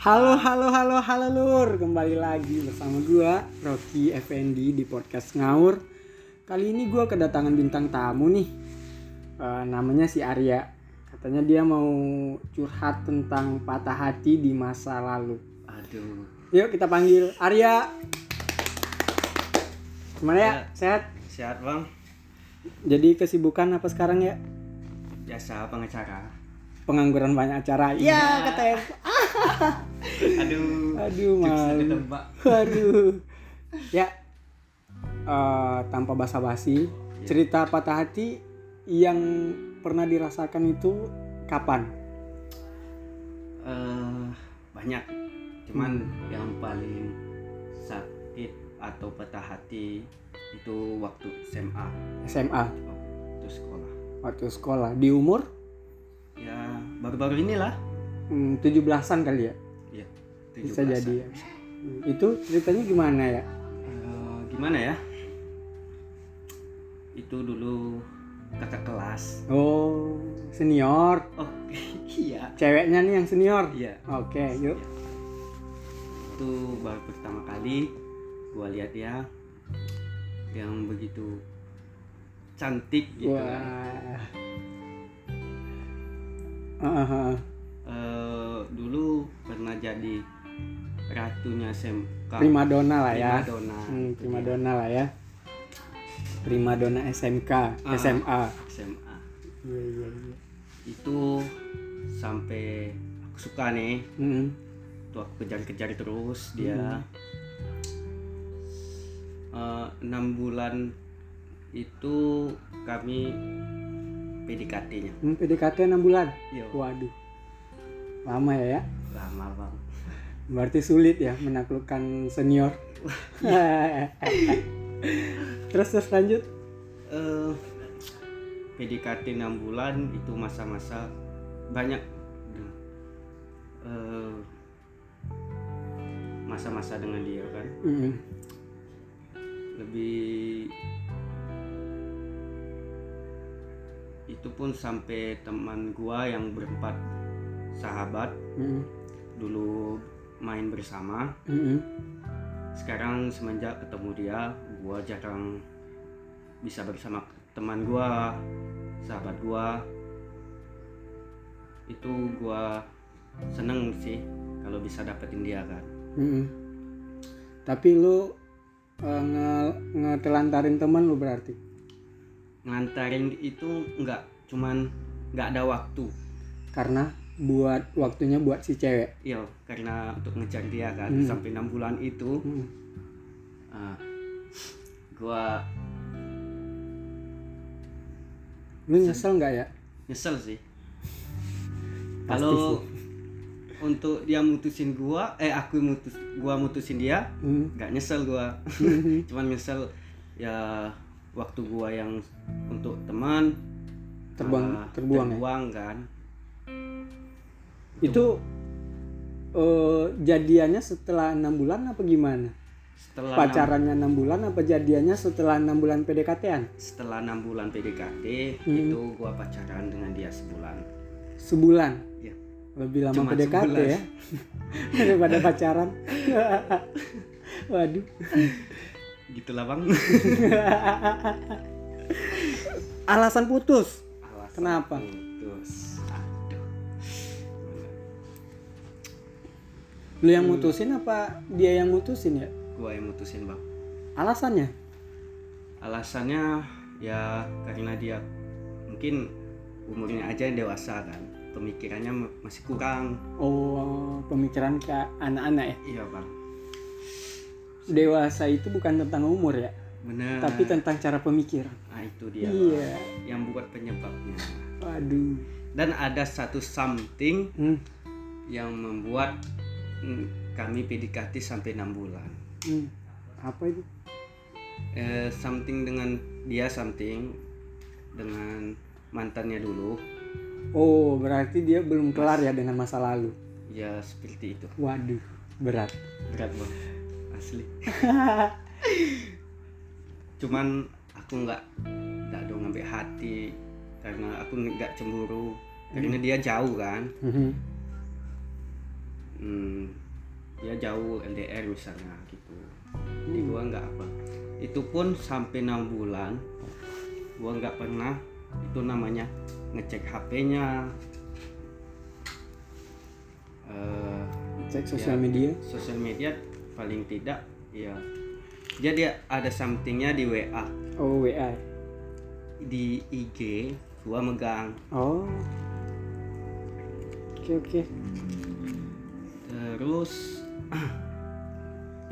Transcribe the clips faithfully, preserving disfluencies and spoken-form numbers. Halo, halo, halo, halo lur. Kembali lagi bersama gua Rocky Effendi di Podcast Ngaur. Kali ini gua kedatangan bintang tamu nih. E, namanya si Arya. Katanya dia mau curhat tentang patah hati di masa lalu. Aduh. Yuk kita panggil Arya. Gimana ya? Sehat? Sehat, Bang. Jadi kesibukan apa sekarang ya? Biasa pengacara. Pengangguran banyak acara. Iya, ya, kata F. aduh. Aduh, malu. Aduh. Ya. Uh, tanpa basa-basi, yeah. Cerita patah hati yang pernah dirasakan itu kapan? Uh, banyak. Cuman hmm. yang paling sakit atau patah hati itu waktu S M A. S M A. Waktu sekolah. Waktu sekolah di umur? Ya, baru-baru inilah. Hmm, tujuh belasan kali ya? Iya, tujuh belasan. Bisa jadi ya. Itu ceritanya gimana ya? Uh, gimana ya? Itu dulu kakak kelas. Oh, senior. Oh, iya. Ceweknya nih yang senior? Iya. Oke, okay, yuk. Itu baru pertama kali gua lihat dia yang begitu cantik gitu. Wah. Kan. Uh-huh. Uh, dulu pernah jadi ratunya S M K Primadona lah ya. Primadona. Hmm, Primadona lah ya. Primadona S M K, uh, S M A. S M A. Iya iya iya. Itu sampai aku suka nih. Mm-hmm. Tuh aku kejar-kejar terus dia. enam uh, bulan itu kami P D K T-nya. Hmm, P D K T enam bulan? Yo. Waduh. Lama ya ya? Lama bang. Berarti sulit ya menaklukkan senior. terus terus lanjut? Uh, P D K T enam bulan itu masa-masa banyak. Uh, masa-masa dengan dia kan. Mm-hmm. Lebih... itu pun sampai teman gua yang berempat sahabat mm. dulu main bersama. Mm-mm. Sekarang semenjak ketemu dia gua jarang bisa bersama teman gua, sahabat gua. Itu gua seneng sih kalau bisa dapetin dia kan. Mm-mm. Tapi lu uh, nge- ngetelantarin teman lu berarti? Ngantarin itu enggak, cuman enggak ada waktu karena buat waktunya buat si cewek. Iya, karena untuk ngejar dia kan. hmm. Sampai enam bulan itu hmm. uh, gua lu nyesel enggak ya? Nyesel sih kalau untuk dia mutusin gua, eh aku mutus gua mutusin dia. Enggak hmm. nyesel gua. Cuman nyesel ya waktu gua yang untuk teman terbuang, uh, terbuang, terbuang ya? Kan itu uh, jadiannya setelah enam bulan apa gimana? Setelah pacarannya enam bulan apa jadiannya setelah enam bulan P D K T-an? Setelah enam bulan P D K T hmm. itu gua pacaran dengan dia sebulan. Sebulan? Ya. Lebih lama cuma P D K T sebulan. Ya daripada pacaran. Waduh. Gitulah bang. Alasan putus. Alasan kenapa? Putus. Aduh. Lu yang hmm. mutusin apa dia yang mutusin ya? Gua yang mutusin bang. Alasannya? Alasannya ya karena dia mungkin umurnya aja yang dewasa kan, pemikirannya masih kurang. Oh, pemikiran ke anak-anak ya? Iya bang. Dewasa itu bukan tentang umur ya, benar. Tapi tentang cara pemikiran. Nah itu dia. Iya. Yang buat penyebabnya. Waduh. Dan ada satu something hmm. yang membuat hmm, kami P D K T sampai enam bulan. Hmm. Apa itu? Eh, something dengan dia, something dengan mantannya dulu. Oh berarti dia belum kelar ya dengan masa lalu. Ya seperti itu. Waduh berat. Berat banget. Asli. Cuman aku nggak nggak dong ngambil hati karena aku nggak cemburu karena hmm. dia jauh kan. hmm. hmm, dia jauh L D R misalnya gitu. Jadi hmm. gua nggak apa. Itu pun sampai enam bulan gua nggak pernah itu namanya ngecek H P-nya. Uh, cek sosial ya, media. Sosial media paling tidak ya. Jadi ada somethingnya di W A. Oh, W A. Di I G gua megang. Oh. Oke, okay, oke. Okay. Terus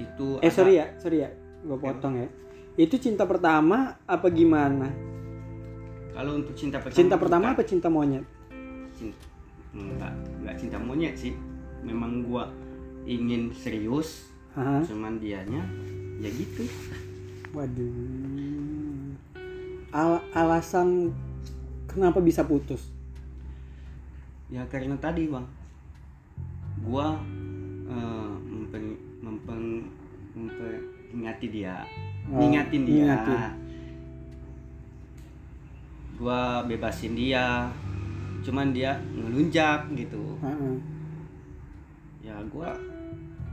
itu Eh, ada... sorry ya, sorry ya. Gua potong ya. Itu cinta pertama apa gimana? Kalau untuk cinta pertama. Cinta pertama bukan. Apa cinta monyet? Cinta. Enggak, enggak cinta monyet sih. Memang gua ingin serius. Aha. Cuman dianya ya gitu. Waduh. Al- alasan kenapa bisa putus? Ya karena tadi bang, gua uh, mempeng mempeng memperingati dia, oh, ngingatin dia. Ngingatin. Gua bebasin dia, cuman dia ngelunjak gitu. Uh-uh. Ya gua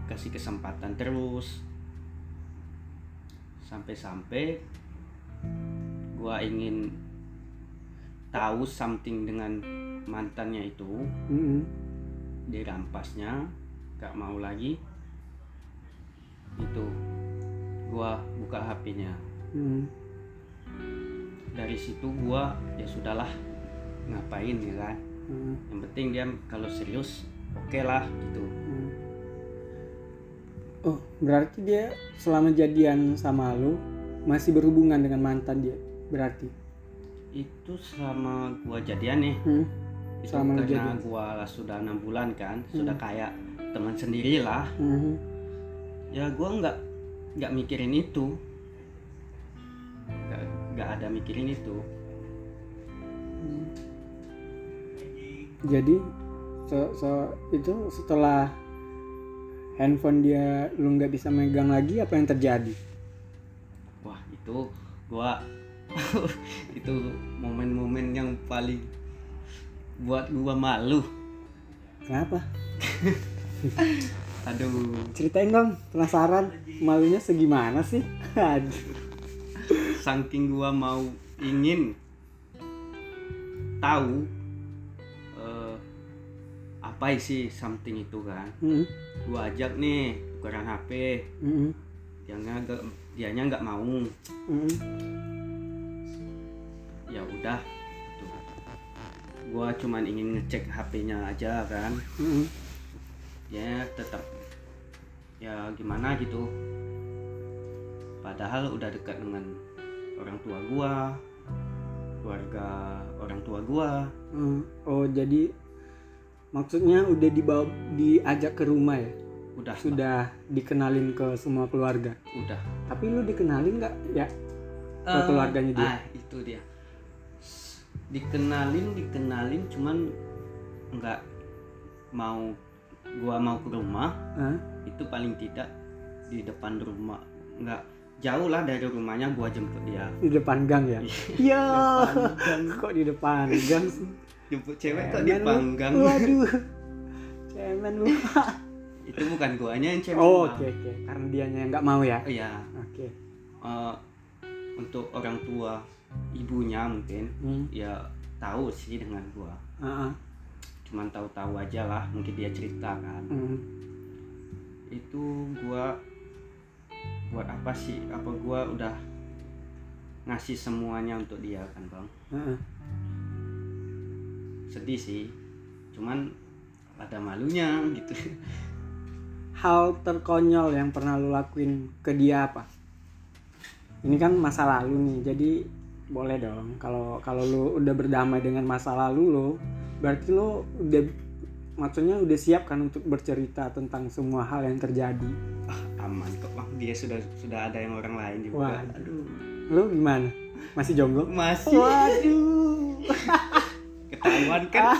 kasih kesempatan terus, sampai-sampai gua ingin tahu something dengan mantannya itu. Mm-hmm. Dirampasnya, gak mau lagi itu, gua buka H P-nya. Mm-hmm. Dari situ gua ya sudahlah, ngapain ya kan. Mm-hmm. Yang penting dia kalau serius oke okay lah gitu. Mm. Oh berarti dia selama jadian sama lu masih berhubungan dengan mantan dia berarti? Itu selama gua jadian nih. Mm. Itu karena jadian. Gua lah sudah enam bulan kan. Hmm. Sudah kayak teman sendirilah. Hmm. Ya gua nggak nggak mikirin itu, nggak nggak ada mikirin itu. Hmm. Jadi so, so itu setelah handphone dia lu nggak bisa megang lagi, apa yang terjadi? Wah itu gua itu momen-momen yang paling buat gua malu. Kenapa? Aduh. Ceritain dong, penasaran. Malunya segimana sih? Aduh. Saking gua mau ingin tahu uh, apa sih something itu kan. Mm-hmm. Gua ajak nih tukeran H P. Mm-hmm. Dianya gak, dianya nggak mau. Mm-hmm. Ya udah. Gua cuman ingin ngecek H P-nya aja kan. Mm-hmm. Ya tetap ya gimana gitu, padahal udah dekat dengan orang tua gua, keluarga orang tua gua. Mm. Oh jadi maksudnya udah dibawa, diajak ke rumah ya, udah sudah tak. Dikenalin ke semua keluarga udah, tapi lu dikenalin nggak ya ke uh, keluarganya dia? Ah itu dia, dikenalin dikenalin cuman nggak mau, gua mau ke rumah. Huh? Itu paling tidak di depan rumah, nggak jauh lah dari rumahnya gua jemput dia di depan gang ya. Iya kok di depan gang sih jemput cewek, cemen kok di depan gang. Waduh cemen lu. Itu bukan guanya yang cemen. Oh oke okay, oke okay. Karena dianya yang nggak mau ya. Iya oke okay. Uh, untuk orang tua ibunya mungkin. Hmm. Ya tahu sih dengan gua. Uh-uh. Cuman tahu-tahu aja lah, mungkin dia cerita kan. Uh-huh. Itu gua buat apa sih, apa gua udah ngasih semuanya untuk dia kan bang. Uh-huh. Sedih sih, cuman ada malunya gitu. Hal terkonyol yang pernah lu lakuin ke dia apa? Ini kan masa lalu nih, jadi boleh dong kalau kalau lu udah berdamai dengan masa lalu lu, berarti lu udah maksudnya udah siap kan untuk bercerita tentang semua hal yang terjadi. Ah, aman kok bang, dia sudah sudah ada yang orang lain juga. Waduh. Lu gimana? Masih jomblo? Masih. Waduh. Ketahuan kan.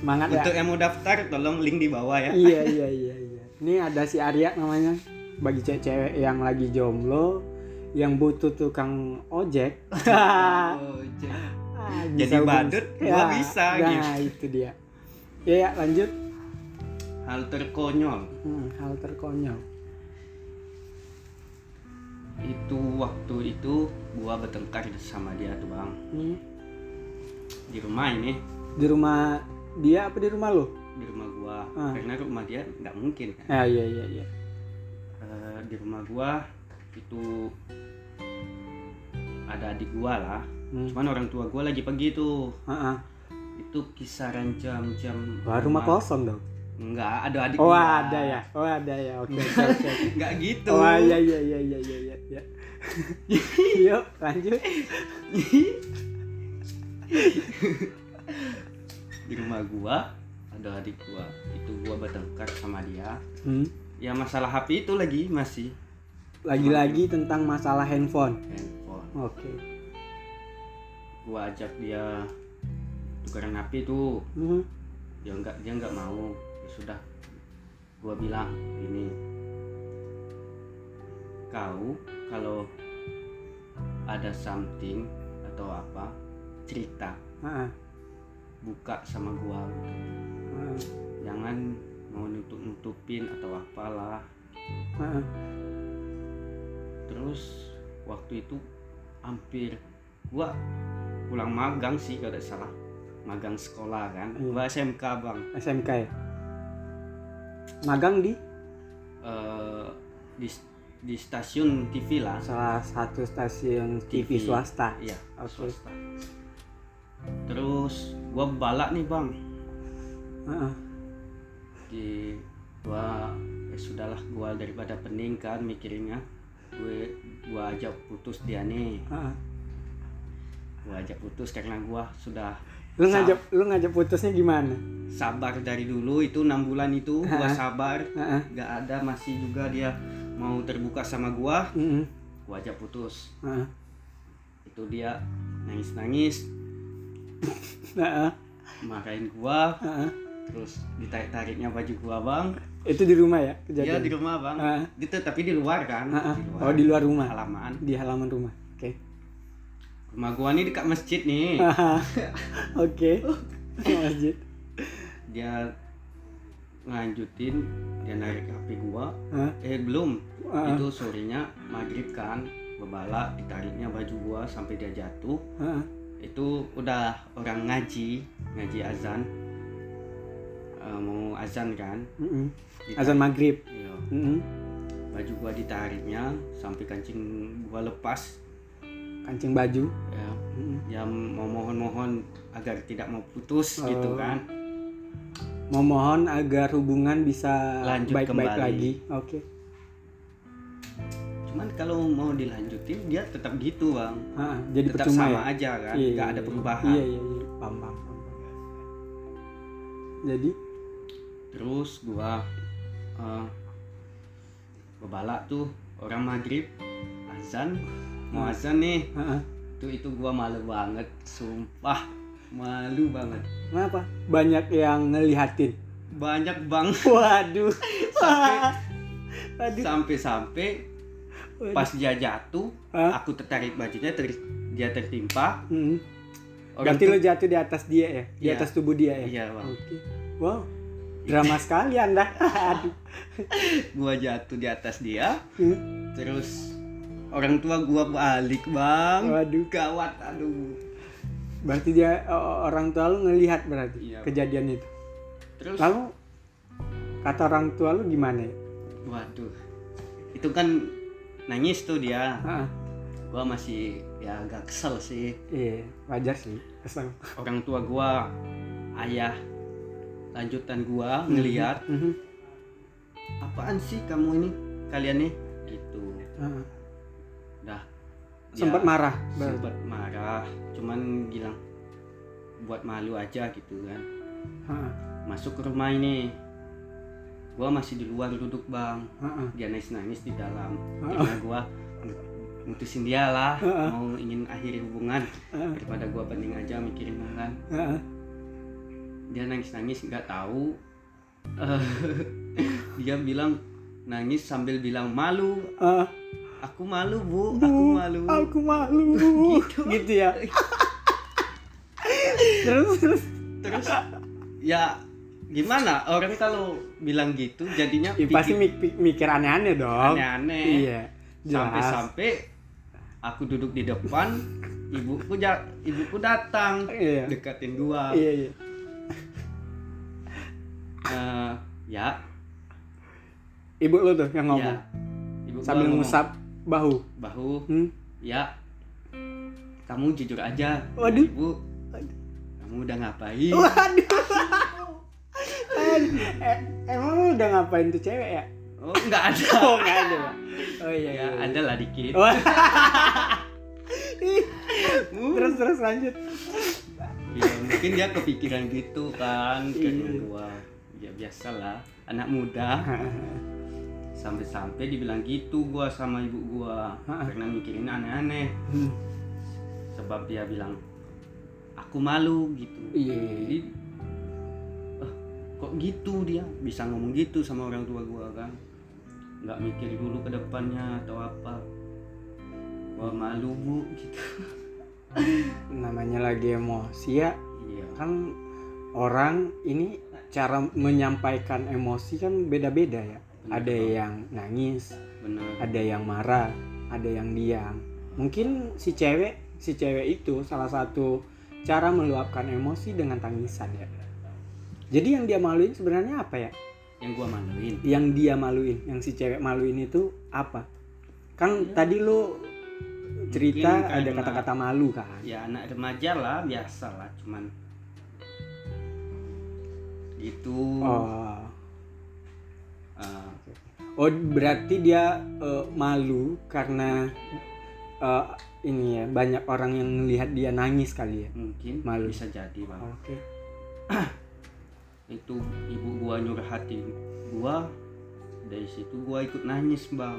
Semangat ya. Untuk yang mau daftar tolong link di bawah ya. Iya iya iya iya. Ini ada si Arya namanya, bagi cewek-cewek yang lagi jomblo, yang butuh tukang ojek. Oh, ojek. Ah, jadi badut, gua ya, bisa nah, gitu. Nah, itu dia. Ya, ya lanjut. Hal terkonyol. Hmm, hal terkonyol. Itu waktu itu gua bertengkar sama dia tuh, Bang. Hmm. Di rumah ini. Di rumah dia apa di rumah lo? Di rumah gua. Ah. Karena rumah dia enggak mungkin kan. Ah, iya iya iya. Uh, di rumah gua itu ada adik gua lah. Hmm. Cuman orang tua gua lagi pergi tuh. Uh-uh. Itu kisaran jam-jam. Wah, rumah kosong dong. Enggak, ada adik. Oh, gua. Ada ya. Oh, ada ya. Oke, okay, oke. Enggak gitu. Oh, iya iya iya iya iya iya. Yuk, lanjut. Di rumah gua ada adik gua. Itu gua bertengkar sama dia. Hmm. Ya masalah H P itu lagi masih lagi-lagi tentang masalah handphone. Handphone. Oke. Okay. Gua ajak dia tukaran H P itu. Hmm. Dia enggak dia enggak mau. Ya sudah. Gua bilang ini. Kau kalau ada something atau apa cerita. Uh-uh. Buka sama gua. Uh-uh. Jangan mau nutup-nutupin atau apalah. Uh-uh. Terus waktu itu hampir gua pulang magang sih kalau tidak salah. Magang sekolah kan. Gua S M K, Bang. S M K ya? Magang di? Uh, di di stasiun T V lah. Salah satu stasiun T V, T V swasta. Iya, okay. Swasta. Terus gua balak nih, Bang. Uh-uh. Di gua eh, sudahlah gua daripada pening kan mikirnya. Gue gua ajak putus dia nih. Uh-uh. Gua ajak putus karena gua sudah. Lu ngajak lu ngajak putusnya gimana? Sabar dari dulu itu enam bulan itu gua sabar, enggak ada masih juga dia mau terbuka sama gua. Heeh. Gua ajak putus. Ha-ha. Itu dia nangis-nangis. Heeh. Marahin gua. Ha-ha. Terus ditarik-tariknya baju gua, Bang. Itu di rumah ya kejadian? Iya, di rumah, Bang. Ha-ha. Itu tapi di luar kan? Di luar. Oh, di luar rumah. Halaman. Di halaman rumah. Oke. Okay. Rumah gua nih dekat masjid nih. Oke. Okay. Masjid. Dia lanjutin, dia narik H P gua. Huh? Eh belum. Uh-uh. Itu sorenya maghrib kan. Bebalak ditariknya baju gua sampai dia jatuh. Uh-uh. Itu udah orang ngaji, ngaji azan. Uh, mau azan kan? Uh-uh. Azan maghrib. Iya. Uh-uh. Baju gua ditariknya sampai kancing gua lepas. Kancing baju ya, ya mau mohon-mohon agar tidak mau putus. Oh. Gitu kan, mau mohon agar hubungan bisa lanjut baik-baik kembali. Lagi oke okay. Cuman kalau mau dilanjutin dia tetap gitu, Bang. Ha, jadi tetap sama ya? Aja kan, nggak iya, ada perubahan. Iya iya, iya. Paham, paham, paham. Jadi terus gua uh, bebalak tuh orang maghrib azan. Mau azan nih. Ha-ha. Itu itu gua malu banget, sumpah malu banget. Kenapa? Banyak yang ngelihatin. Banyak, Bang. Waduh. Sampai Waduh. sampai sampai Waduh. Pas dia jatuh, ha? Aku tertarik bajunya, ter, dia tertimpa. Hmm. Berarti lo jatuh di atas dia ya, di ya. Atas tubuh dia ya. Iya, Bang. Okay. Wow. Drama sekali Anda. Aduh. Gua jatuh di atas dia. Hmm. Terus orang tua gua balik, Bang. Waduh, gawat. Aduh. Berarti dia orang tua lu ngelihat berarti iya, kejadian itu. Terus lalu kata orang tua lu gimana? Waduh. Itu kan nangis tuh dia. Ha-ha. Gua masih ya agak kesel sih. Iya, wajar sih kesel. Orang tua gua, ayah lanjutan gua ngelihat. Mm-hmm. Apaan sih kamu ini? Kalian nih gitu. Ha-ha. Dah sempat marah sempat marah cuman bilang buat malu aja gitu kan. Ha. Masuk ke rumah ini gua masih di luar duduk, Bang. Ha-ha. Dia nangis-nangis di dalam. Ha-ha. Karena gua mutusin dia lah. Ha-ha. Mau ingin akhiri hubungan. Ha-ha. Daripada gua banding aja mikirin hubungan. Ha-ha. Dia nangis-nangis nggak tahu. Dia bilang nangis sambil bilang malu. Ha-ha. Aku malu, Bu. Bu, aku malu. Aku malu. Gitu, gitu ya. Terus terus terus ya gimana orang kalau bilang gitu jadinya ya, pikir, pasti mik- mikir aneh-aneh dong. Aneh-aneh. Iya. Sampai-sampai aku duduk di depan, ibuku ja- ibuku datang, iya. Deketin gua. Iya, iya. Uh, ya. Ibu lu tuh yang ngomong. Ya. Ibu sambil ngusap bahu. Bahu. Hmm? Ya. Kamu jujur aja. Waduh. Ibu. Kamu udah ngapain? Waduh. Eh, emang lu udah ngapain tuh cewek ya? Oh, enggak ada. Oh, enggak ada. Oh iya, ya, iya. Ada lah dikit. Terus terus lanjut. Ya, mungkin dia kepikiran gitu kan, kayak gua. Ya biasalah, anak muda. Sampai-sampai dibilang gitu gua sama ibu gua. Karena mikirin aneh-aneh. Sebab dia bilang aku malu gitu. Iya. Jadi kok gitu dia bisa ngomong gitu sama orang tua gua kan, nggak mikir dulu ke depannya atau apa, wah malu bu gitu. Namanya lagi emosi ya, iya. Kan orang ini cara menyampaikan emosi kan beda-beda ya. Bener, ada kok. Yang nangis, bener. Ada yang marah, ada yang diam. Mungkin si cewek si cewek itu salah satu cara meluapkan emosi dengan tangisan ya. Jadi yang dia maluin sebenarnya apa ya? Yang gua maluin. Yang dia maluin, yang si cewek maluin itu apa? Kan ya. Tadi lu cerita ada kata-kata malu kan? Ya anak remaja lah, biasa lah, cuman gitu. Oh. Uh. Oh berarti dia uh, malu karena uh, ini ya banyak orang yang melihat dia nangis kali ya? Mungkin. Malu. Bisa jadi bang. Oke. Okay. Itu ibu gua nyuruh hati gua, dari situ gua ikut nangis bang.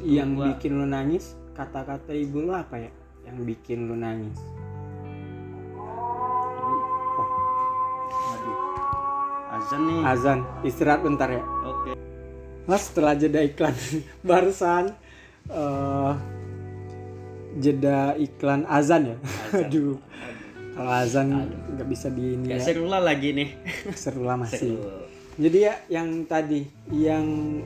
Yang gua... bikin lu nangis kata-kata ibu lu apa ya yang bikin lu nangis? Ibu, oh. Aduh, azan nih. Azan, istirahat bentar ya. Oke. Okay. Mas setelah jeda iklan barusan uh, jeda iklan azan ya. Azan. Aduh. Kalau azan nggak bisa di ini ya. Serulah lagi nih. Serulah masih. Seru. Jadi ya yang tadi, yang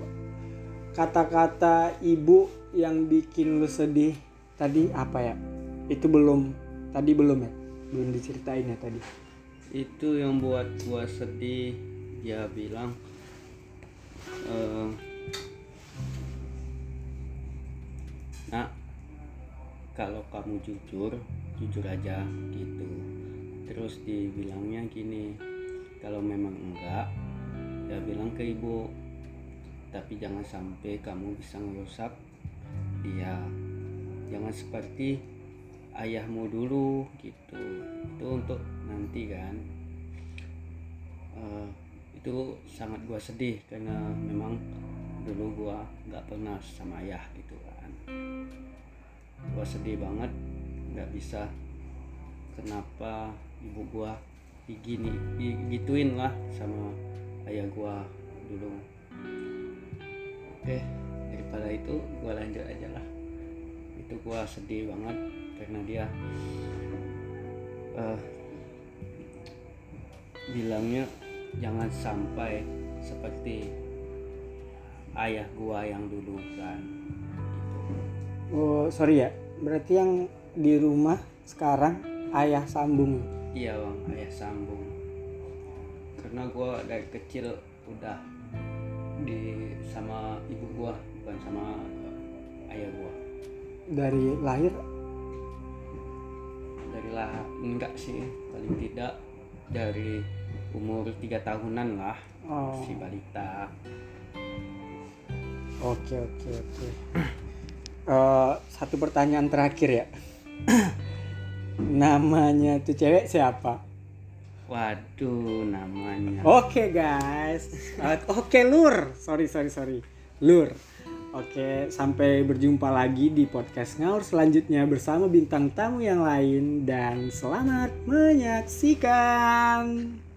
kata-kata ibu yang bikin lu sedih tadi apa ya? Itu belum, tadi belum ya? Belum diceritain ya tadi. Itu yang buat gua sedih. Dia bilang e, nah kalau kamu jujur jujur aja gitu. Terus dibilangnya gini, kalau memang enggak ya bilang ke ibu, tapi jangan sampai kamu bisa ngerusak dia, jangan seperti ayahmu dulu gitu. Itu untuk nanti kan. Uh, itu sangat gua sedih karena memang dulu gua nggak pernah sama ayah gitu kan. Gua sedih banget, nggak bisa kenapa ibu gua gini gituin lah sama ayah gua dulu. Oke, daripada itu gua lanjut aja lah. Itu gua sedih banget karena dia uh, bilangnya jangan sampai seperti ayah gua yang dulu kan gitu. Oh sorry ya, berarti yang di rumah sekarang ayah sambung. Iya bang, ayah sambung. Karena gue dari kecil udah di sama ibu gue, bukan sama ayah gue. Dari lahir? Dari lahir enggak sih, paling tidak dari umur tiga tahunan lah, oh. Si balita. Oke oke oke. uh, satu pertanyaan terakhir ya. Namanya tuh cewek siapa? Waduh, namanya. Oke okay, guys. Oke okay, Lur. Sorry sorry sorry. Lur. Oke okay, sampai berjumpa lagi di podcast Ngaur selanjutnya bersama bintang tamu yang lain dan selamat menyaksikan.